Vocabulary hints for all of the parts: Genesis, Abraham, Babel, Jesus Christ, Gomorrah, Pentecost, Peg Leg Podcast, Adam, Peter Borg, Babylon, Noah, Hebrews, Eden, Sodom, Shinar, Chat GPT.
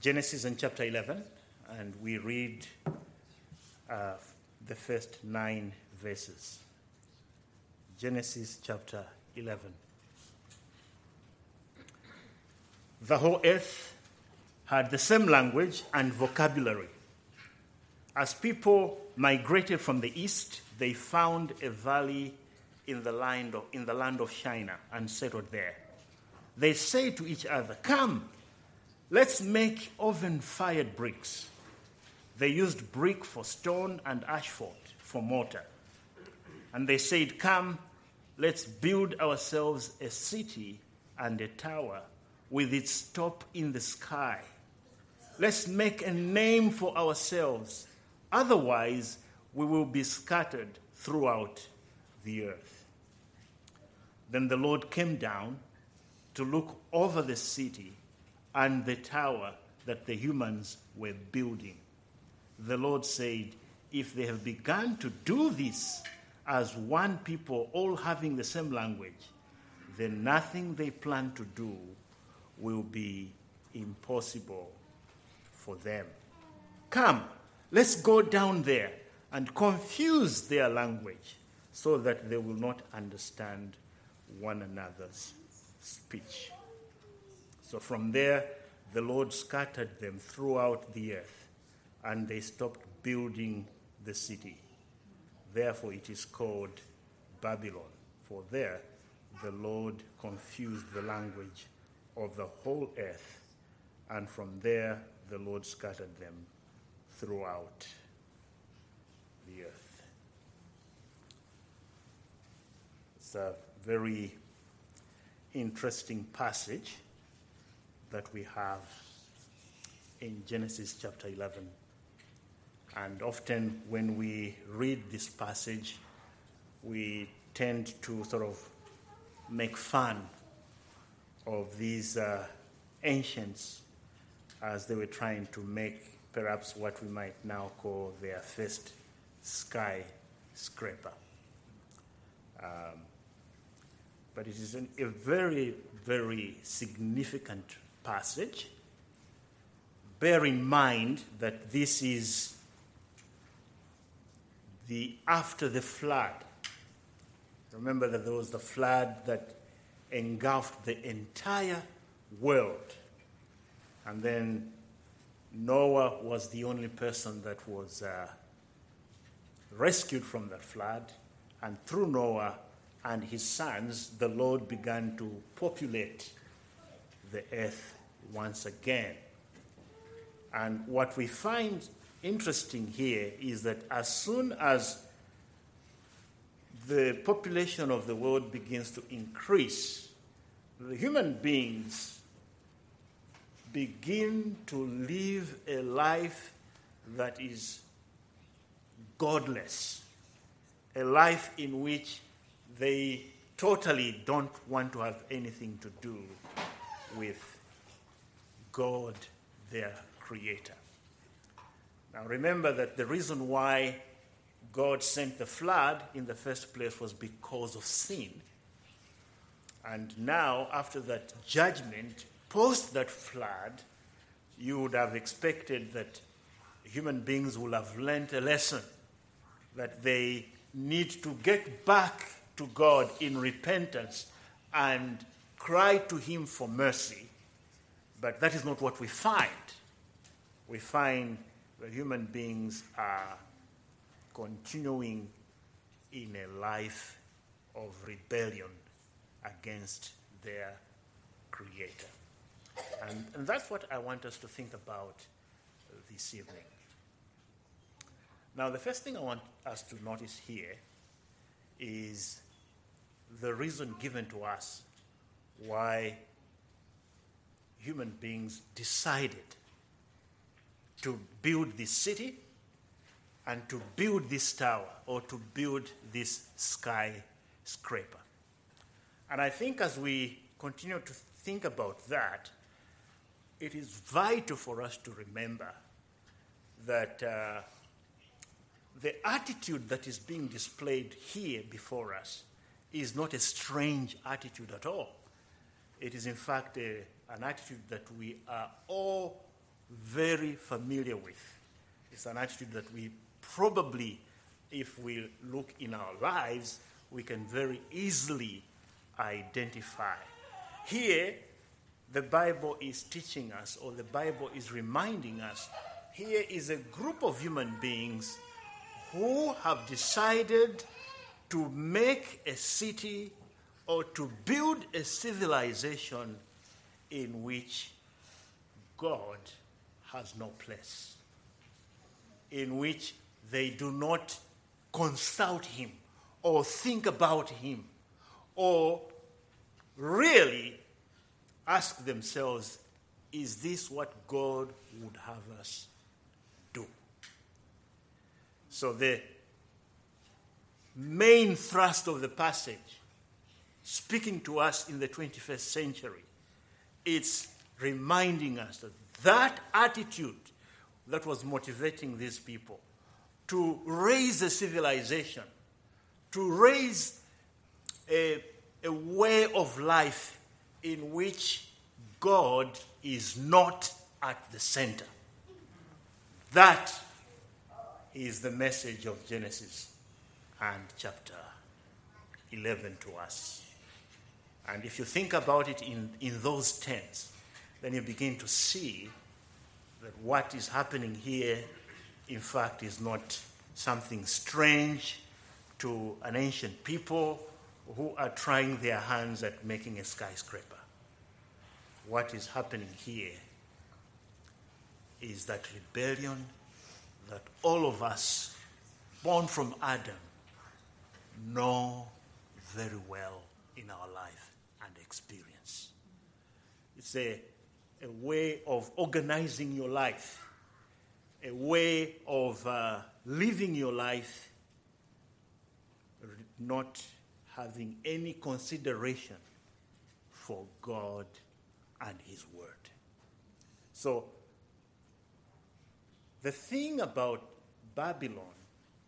Genesis in chapter 11, and we read the first 9 verses. Genesis chapter 11. The whole earth had the same language and vocabulary. As people migrated from the east, they found a valley in the land of Shinar and settled there. They say to each other, "Come, let's make oven-fired bricks." They used brick for stone and asphalt for mortar. And they said, "Come, let's build ourselves a city and a tower with its top in the sky. Let's make a name for ourselves. Otherwise, we will be scattered throughout the earth." Then the Lord came down to look over the city and the tower that the humans were building. The Lord said, "If they have begun to do this as one people, all having the same language, then nothing they plan to do will be impossible for them. Come, let's go down there and confuse their language so that they will not understand one another's speech." So from there, the Lord scattered them throughout the earth, and they stopped building the city. Therefore it is called Babylon, for there the Lord confused the language of the whole earth, and from there the Lord scattered them throughout the earth. It's a very interesting passage that we have in Genesis chapter 11. And often when we read this passage, we tend to sort of make fun of these ancients as they were trying to make perhaps what we might now call their first skyscraper. But it is a very, very significant passage. Bear in mind that this is after the flood. Remember that there was the flood that engulfed the entire world. And then Noah was the only person that was rescued from that flood. And through Noah and his sons, the Lord began to populate the earth once again. And what we find interesting here is that as soon as the population of the world begins to increase, the human beings begin to live a life that is godless, a life in which they totally don't want to have anything to do with God, their Creator. Now remember that the reason why God sent the flood in the first place was because of sin. And now, after that judgment, post that flood, you would have expected that human beings will have learned a lesson, that they need to get back to God in repentance and cry to Him for mercy. But that is not what we find. We find that human beings are continuing in a life of rebellion against their Creator. And that's what I want us to think about this evening. Now, the first thing I want us to notice here is the reason given to us why human beings decided to build this city and to build this tower or to build this skyscraper. And I think as we continue to think about that, it is vital for us to remember that the attitude that is being displayed here before us is not a strange attitude at all. It is, in fact, an attitude that we are all very familiar with. It's an attitude that we probably, if we look in our lives, we can very easily identify. Here, the Bible is teaching us, or the Bible is reminding us, here is a group of human beings who have decided to make a city or to build a civilization in which God has no place, in which they do not consult him or think about him or really ask themselves, is this what God would have us do? So the main thrust of the passage, speaking to us in the 21st century, it's reminding us that that attitude that was motivating these people to raise a civilization, to raise a way of life in which God is not at the center. That is the message of Genesis and chapter 11 to us. And if you think about it in those terms, then you begin to see that what is happening here, in fact, is not something strange to an ancient people who are trying their hands at making a skyscraper. What is happening here is that rebellion that all of us, born from Adam, know very well in our life and experience. It's a way of organizing your life, a way of living your life, not having any consideration for God and his word. So the thing about Babylon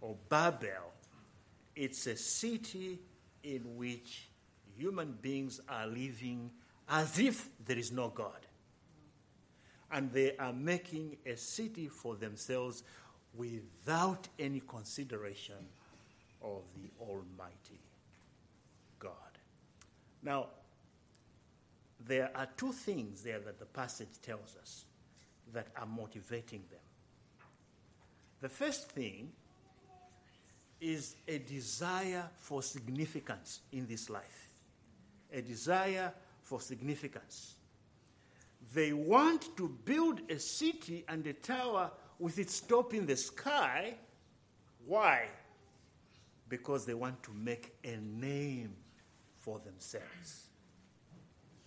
or Babel, it's a city in which human beings are living as if there is no God. And they are making a city for themselves without any consideration of the Almighty God. Now, there are two things there that the passage tells us that are motivating them. The first thing is a desire for significance in this life. A desire for significance. They want to build a city and a tower with its top in the sky. Why? Because they want to make a name for themselves.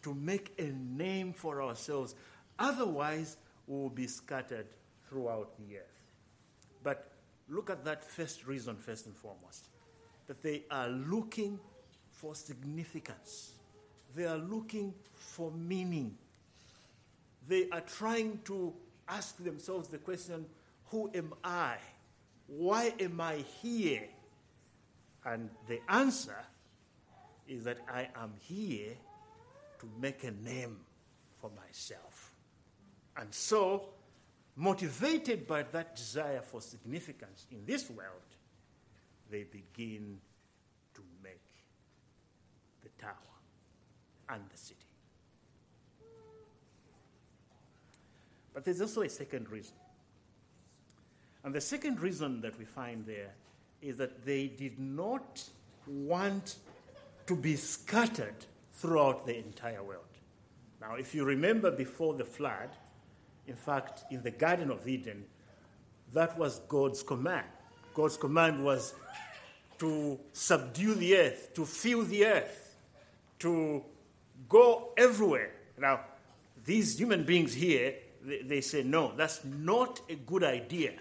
To make a name for ourselves. Otherwise, we will be scattered throughout the earth. But look at that first reason, first and foremost. That they are looking for significance. They are looking for meaning. They are trying to ask themselves the question, who am I? Why am I here? And the answer is that I am here to make a name for myself. And so, motivated by that desire for significance in this world, they begin to make the tower and the city. But there's also a second reason. And the second reason that we find there is that they did not want to be scattered throughout the entire world. Now, if you remember before the flood, in fact, in the Garden of Eden, that was God's command. God's command was to subdue the earth, to fill the earth, to go everywhere. Now, these human beings here, they say, no, that's not a good idea.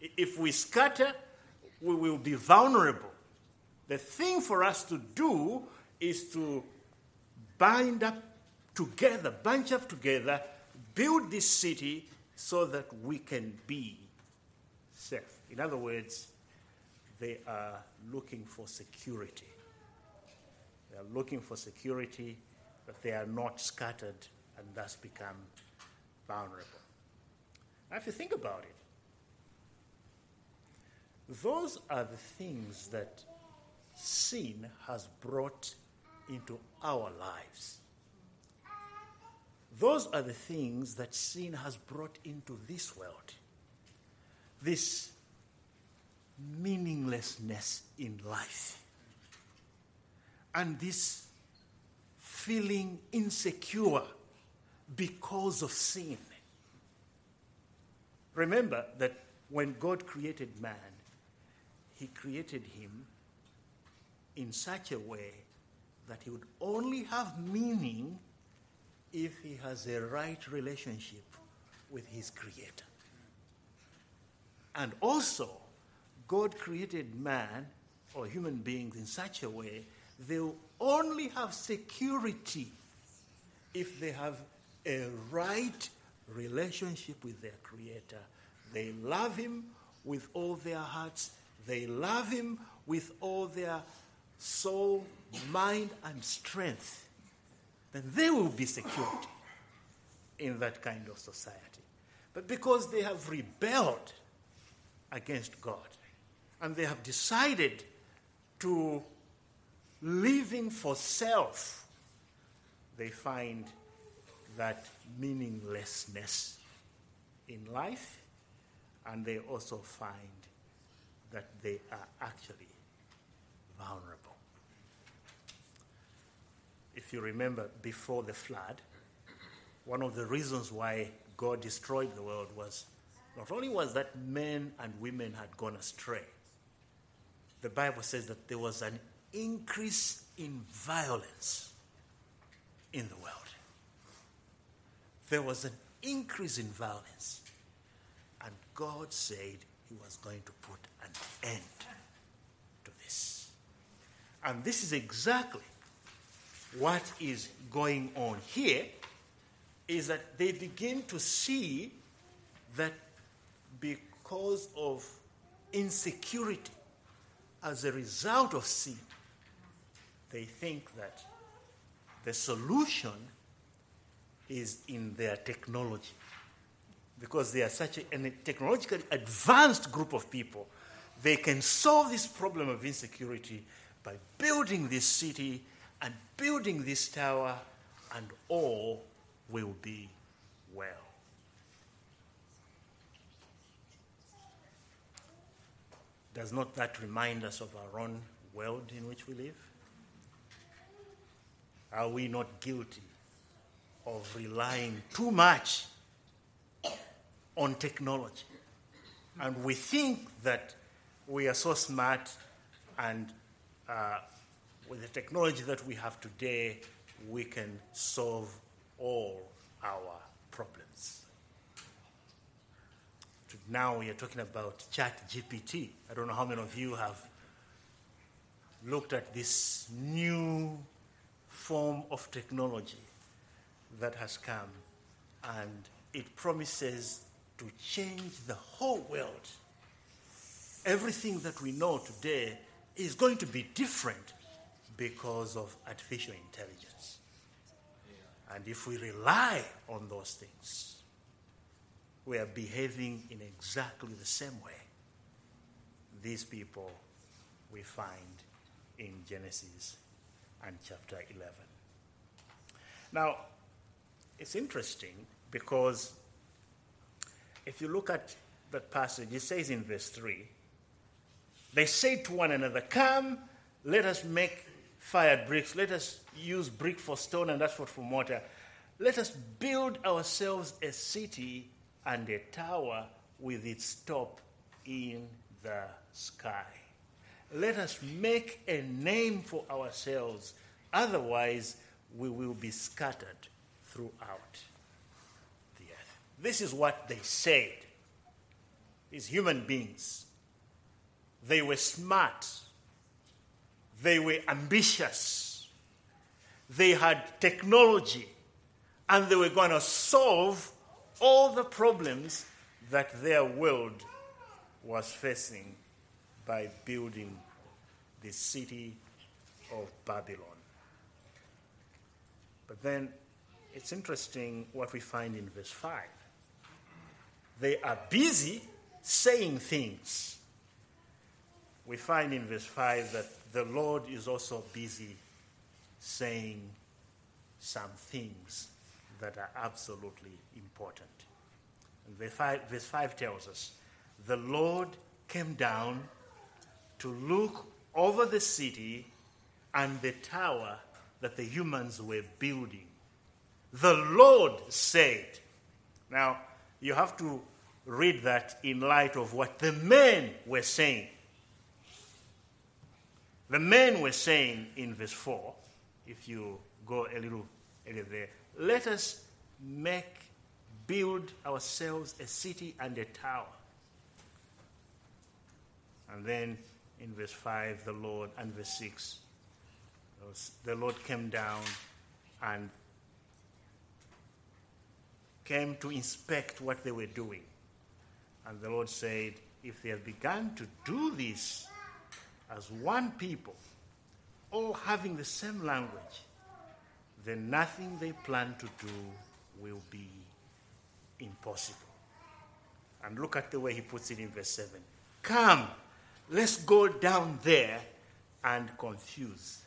If we scatter, we will be vulnerable. The thing for us to do is to bunch up together, build this city so that we can be safe. In other words, they are looking for security. They are looking for security, but they are not scattered and thus become vulnerable. I have to think about it. Those are the things that sin has brought into our lives. Those are the things that sin has brought into this world. This meaninglessness in life. And this feeling insecure because of sin. Remember that when God created man, He created him in such a way that he would only have meaning if he has a right relationship with his Creator. And also, God created man or human beings in such a way they'll only have security if they have a right relationship with their Creator. They love Him with all their hearts. They love Him with all their soul, mind, and strength. Then they will be secured in that kind of society. But because they have rebelled against God, and they have decided to living for self, they find that meaninglessness in life, and they also find that they are actually vulnerable. If you remember, before the flood, one of the reasons why God destroyed the world was not only was that men and women had gone astray. The Bible says that there was an increase in violence in the world. There was an increase in violence. And God said He was going to put an end to this. And this is exactly what is going on here, is that they begin to see that because of insecurity as a result of sin, they think that the solution is in their technology. Because they are such a technologically advanced group of people, they can solve this problem of insecurity by building this city and building this tower, and all will be well. Does not that remind us of our own world in which we live? Are we not guilty of relying too much on technology? And we think that we are so smart, and with the technology that we have today, we can solve all our problems. Now we are talking about Chat GPT. I don't know how many of you have looked at this new form of technology that has come, and it promises to change the whole world. Everything that we know today is going to be different because of artificial intelligence. And if we rely on those things, we are behaving in exactly the same way these people we find in Genesis and chapter 11. Now, it's interesting because if you look at that passage, it says in verse 3, they say to one another, "Come, let us make fired bricks. Let us use brick for stone and asphalt for mortar. Let us build ourselves a city and a tower with its top in the sky. Let us make a name for ourselves, otherwise we will be scattered throughout the earth." This is what they said. These human beings, they were smart. They were ambitious. They had technology. And they were going to solve all the problems that their world was facing by building the city of Babylon. But then it's interesting what we find in verse 5. They are busy saying things. We find in verse 5 that the Lord is also busy saying some things that are absolutely important. And verse 5 tells us, the Lord came down to look over the city and the tower that the humans were building. The Lord said. Now, you have to read that in light of what the men were saying. The men were saying in verse 4, if you go a little earlier there, let us build ourselves a city and a tower. And then in verse 5, the Lord, and verse 6, the Lord came down and came to inspect what they were doing. And the Lord said, if they have begun to do this as one people, all having the same language, then nothing they plan to do will be impossible. And look at the way he puts it in verse 7. Come, let's go down there and confuse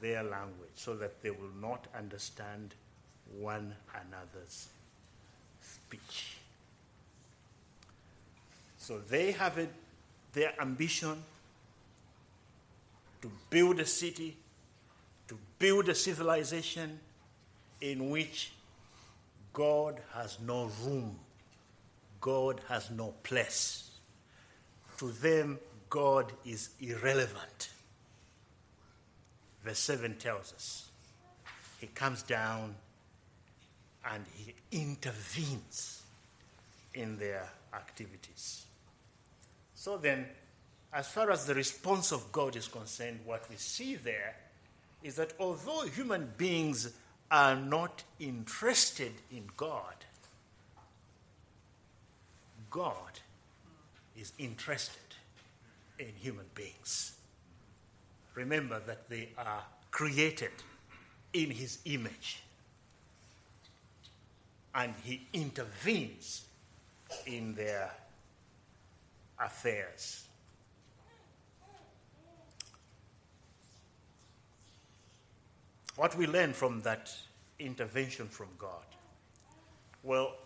their language so that they will not understand one another's speech. So they have their ambition to build a city, to build a civilization in which God has no room. God has no place. To them, God is irrelevant. Verse 7 tells us, he comes down and he intervenes in their activities. So then, as far as the response of God is concerned, what we see there is that although human beings are not interested in God, God is interested in human beings. Remember that they are created in his image, and he intervenes in their affairs. What we learn from that intervention from God? Well,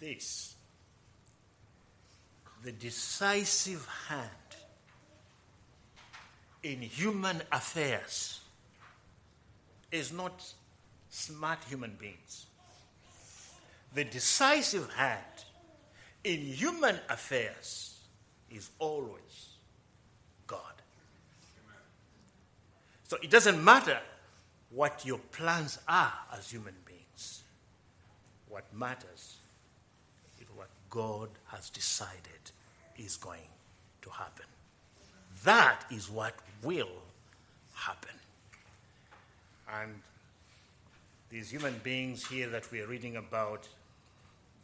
this. The decisive hand in human affairs is not smart human beings. The decisive hand in human affairs is always God. So it doesn't matter what your plans are as human beings. What matters is what God has decided is going to happen. That is what will happen. And these human beings here that we are reading about,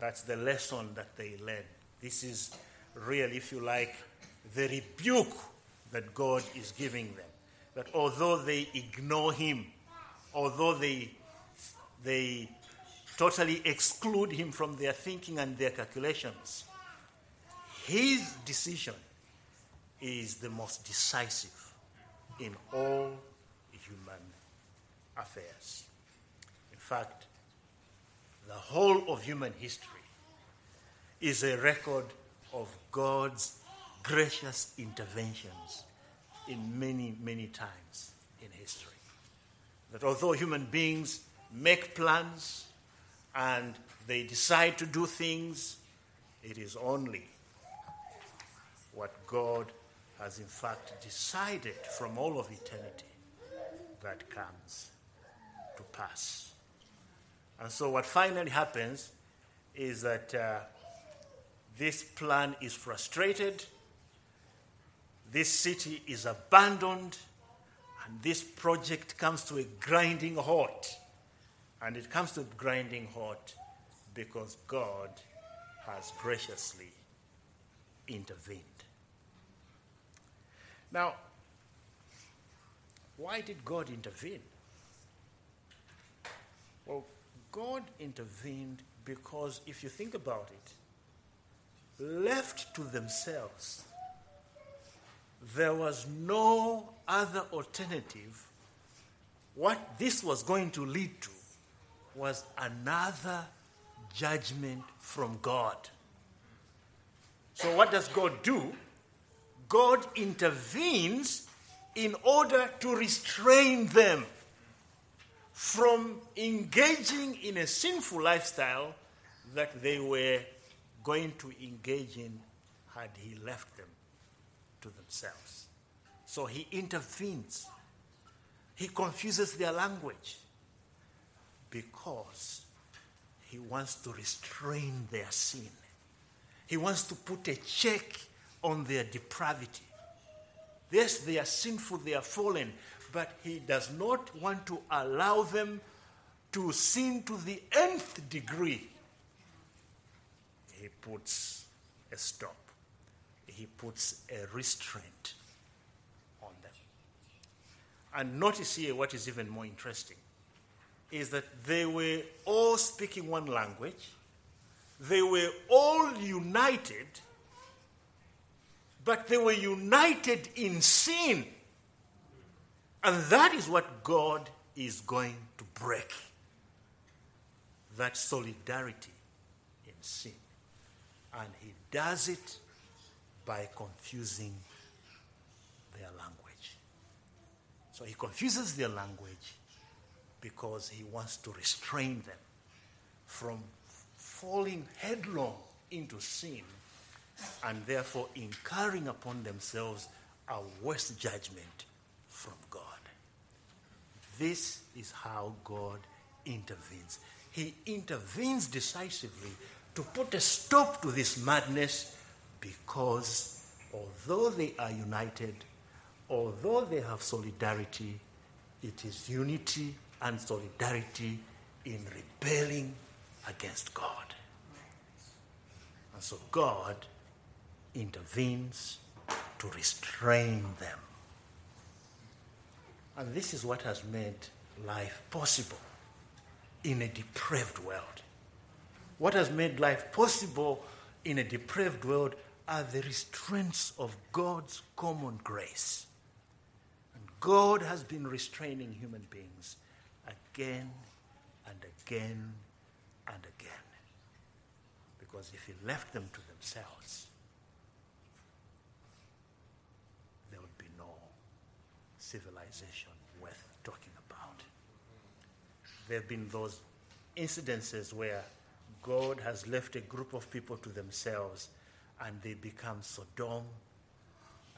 that's the lesson that they learn. This is really, if you like, the rebuke that God is giving them. That although they ignore him, although they totally exclude him from their thinking and their calculations, his decision is the most decisive in all human affairs. In fact, the whole of human history is a record of God's gracious interventions in many, many times in history. That although human beings make plans and they decide to do things, it is only what God has in fact decided from all of eternity that comes to pass. And so what finally happens is that this plan is frustrated, this city is abandoned, and this project comes to a grinding halt. And it comes to a grinding halt because God has graciously intervened. Now, why did God intervene? Well, God intervened because, if you think about it, left to themselves, there was no other alternative. What this was going to lead to was another judgment from God. So what does God do? God intervenes in order to restrain them from engaging in a sinful lifestyle that they were going to engage in had he left them to themselves. So he intervenes. He confuses their language because he wants to restrain their sin. He wants to put a check on their depravity. Yes, they are sinful, they are fallen, but he does not want to allow them to sin to the nth degree. He puts a stop. He puts a restraint on them. And notice here what is even more interesting is that they were all speaking one language. They were all united, but they were united in sin. And that is what God is going to break. That solidarity in sin. And he does it by confusing their language. So he confuses their language because he wants to restrain them from falling headlong into sin and therefore incurring upon themselves a worse judgment from God. This is how God intervenes. He intervenes decisively to put a stop to this madness because although they are united, although they have solidarity, it is unity and solidarity in rebelling against God. And so God intervenes to restrain them. And this is what has made life possible in a depraved world. What has made life possible in a depraved world are the restraints of God's common grace. And God has been restraining human beings again and again and again. Because if he left them to themselves, there would be no civilization worth talking about. There have been those incidences where God has left a group of people to themselves and they become Sodom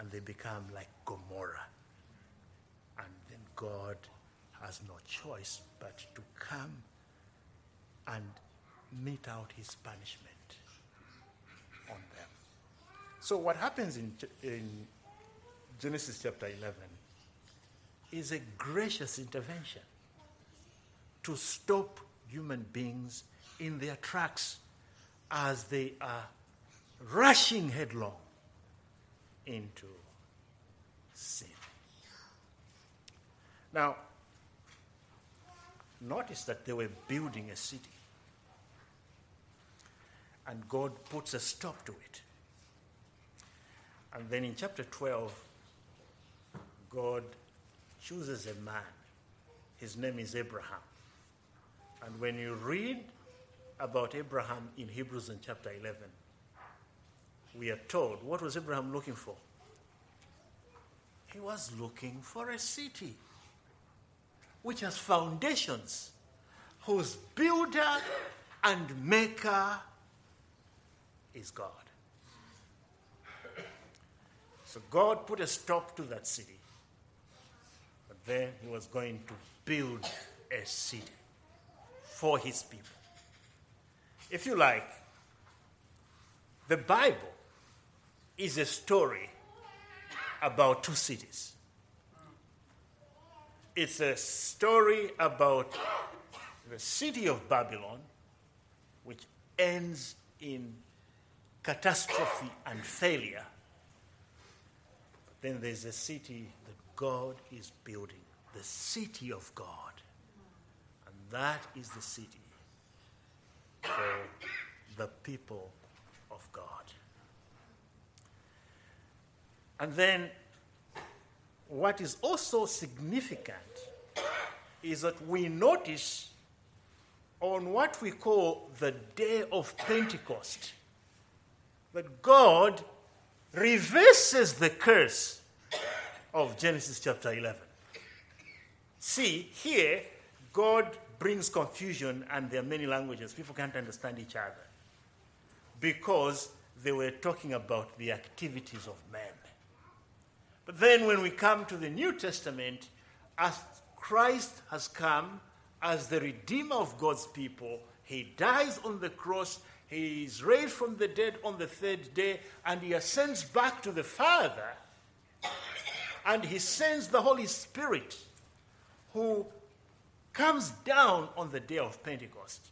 and they become like Gomorrah. And then God has no choice but to come and mete out his punishment on them. So what happens in Genesis chapter 11 is a gracious intervention to stop human beings in their tracks as they are rushing headlong into sin. Now, notice that they were building a city, and God puts a stop to it. And then in chapter 12, God chooses a man. His name is Abraham. And when you read about Abraham in Hebrews in chapter 11, we are told, what was Abraham looking for? He was looking for a city which has foundations, whose builder and maker is God. So God put a stop to that city. But then he was going to build a city for his people. If you like, the Bible is a story about two cities. It's a story about the city of Babylon, which ends in catastrophe and failure. But then there's a city that God is building, the city of God. And that is the city the people of God. And then what is also significant is that we notice on what we call the day of Pentecost that God reverses the curse of Genesis chapter 11. See, here God brings confusion and there are many languages. People can't understand each other because they were talking about the activities of men. But then when we come to the New Testament, as Christ has come as the Redeemer of God's people, he dies on the cross, he is raised from the dead on the third day, and he ascends back to the Father, and he sends the Holy Spirit who comes down on the day of Pentecost.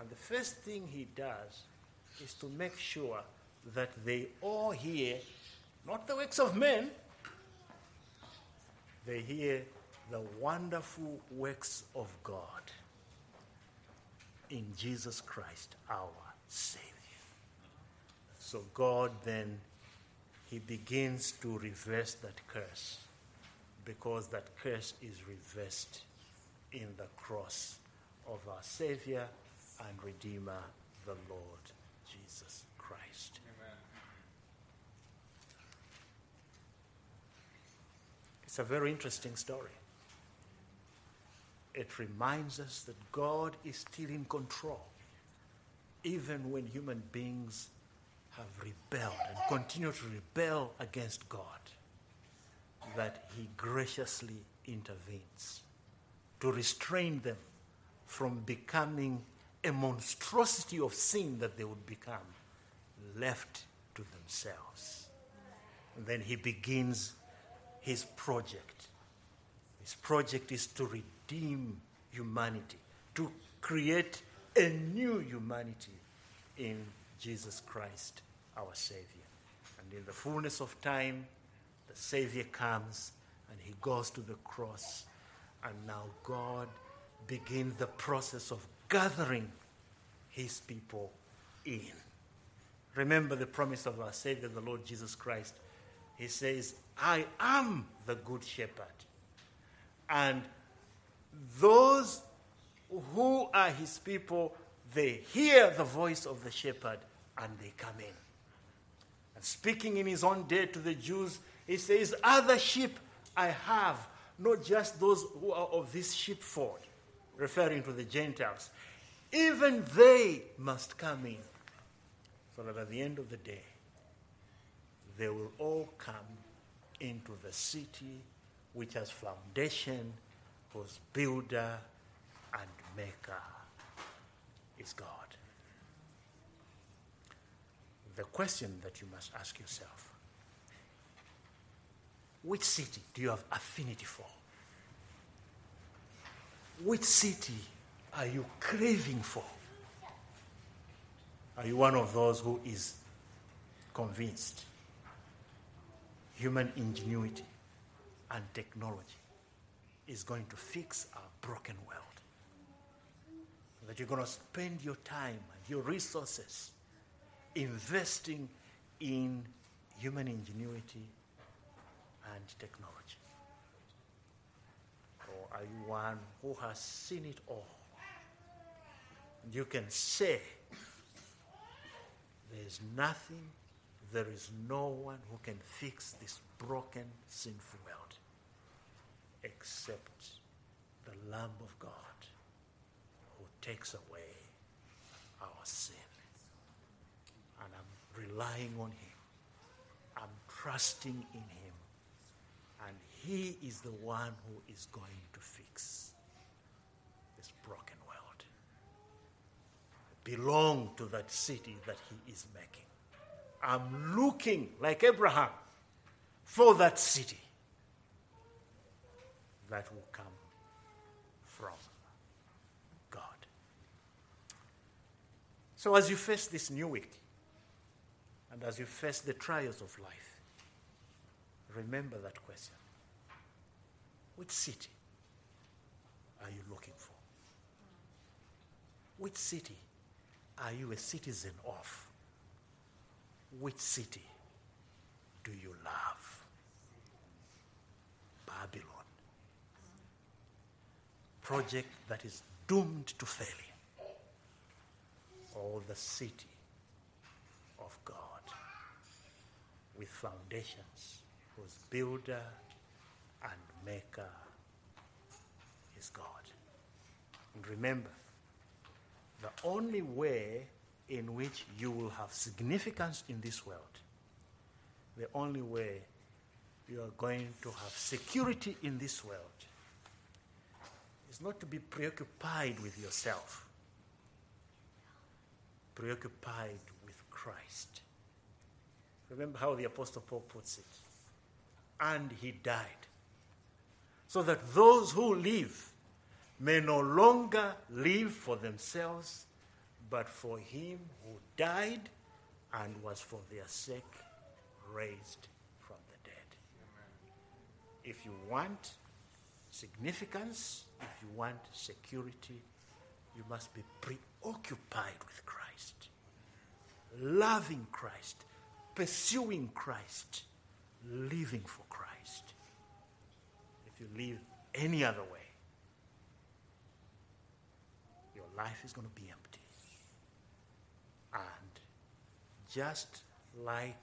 And the first thing he does is to make sure that they all hear not the works of men, they hear the wonderful works of God in Jesus Christ, our Savior. So God then, he begins to reverse that curse because that curse is reversed in the cross of our Savior and Redeemer, the Lord Jesus Christ. Amen. It's a very interesting story. It reminds us that God is still in control, even when human beings have rebelled and continue to rebel against God, that he graciously intervenes to restrain them from becoming a monstrosity of sin that they would become, left to themselves. And then he begins his project. His project is to redeem humanity, to create a new humanity in Jesus Christ, our Savior. And in the fullness of time, the Savior comes and he goes to the cross. And now God begins the process of gathering his people in. Remember the promise of our Savior, the Lord Jesus Christ. He says, I am the good shepherd. And those who are his people, they hear the voice of the shepherd and they come in. And speaking in his own day to the Jews, he says, other sheep I have, not just those who are of this sheepfold, referring to the Gentiles. Even they must come in, so that at the end of the day, they will all come into the city which has foundation, whose builder and maker is God. The question that you must ask yourself, which city do you have affinity for? Which city are you craving for? Are you one of those who is convinced human ingenuity and technology is going to fix our broken world? That you're going to spend your time and your resources investing in human ingenuity and technology? Or are you one who has seen it all? And you can say, there's nothing, there is no one who can fix this broken, sinful world except the Lamb of God who takes away our sin. And I'm relying on him. I'm trusting in him. And he is the one who is going to fix this broken world. I belong to that city that he is making. I'm looking, like Abraham, for that city that will come from God. So as you face this new week, and as you face the trials of life, remember that question. Which city are you looking for? Which city are you a citizen of? Which city do you love? Babylon. Project that is doomed to failure. Or the city of God, with foundations whose builder and maker is God. And remember, the only way in which you will have significance in this world, the only way you are going to have security in this world, is not to be preoccupied with yourself, preoccupied with Christ. Remember how the Apostle Paul puts it. And he died, so that those who live may no longer live for themselves, but for him who died and was for their sake raised from the dead. Amen. If you want significance, if you want security, you must be preoccupied with Christ, loving Christ, pursuing Christ, living for Christ. If you live any other way, your life is going to be empty. And just like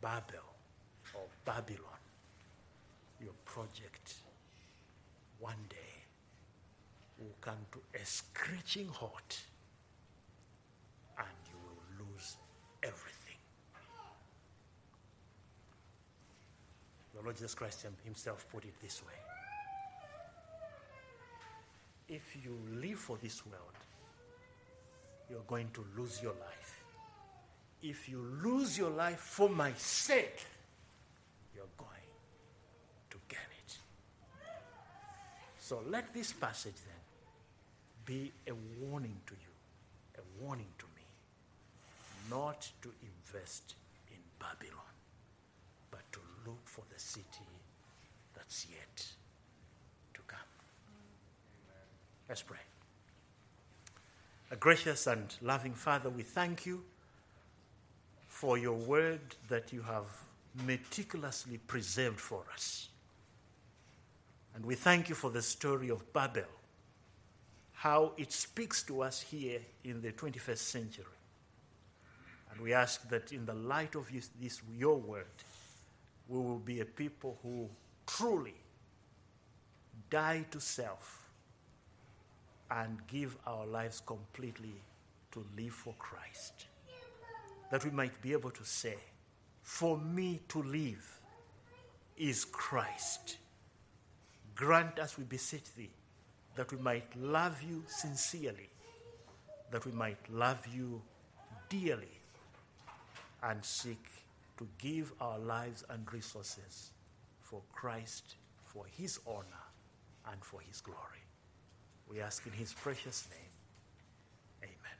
Babel or Babylon, your project one day will come to a screeching halt and you will lose everything. The Lord Jesus Christ himself put it this way. If you live for this world, you're going to lose your life. If you lose your life for my sake, you're going to gain it. So let this passage then be a warning to you, a warning to me, not to invest in Babylon, but to look for the city that's yet to come. Amen. Let's pray. A gracious and loving Father, we thank you for your word that you have meticulously preserved for us. And we thank you for the story of Babel, how it speaks to us here in the 21st century. And we ask that in the light of this, your word, we will be a people who truly die to self and give our lives completely to live for Christ. That we might be able to say, for me to live is Christ. Grant us, we beseech thee, that we might love you sincerely, that we might love you dearly, and seek to give our lives and resources for Christ, for his honor, and for his glory. We ask in his precious name. Amen.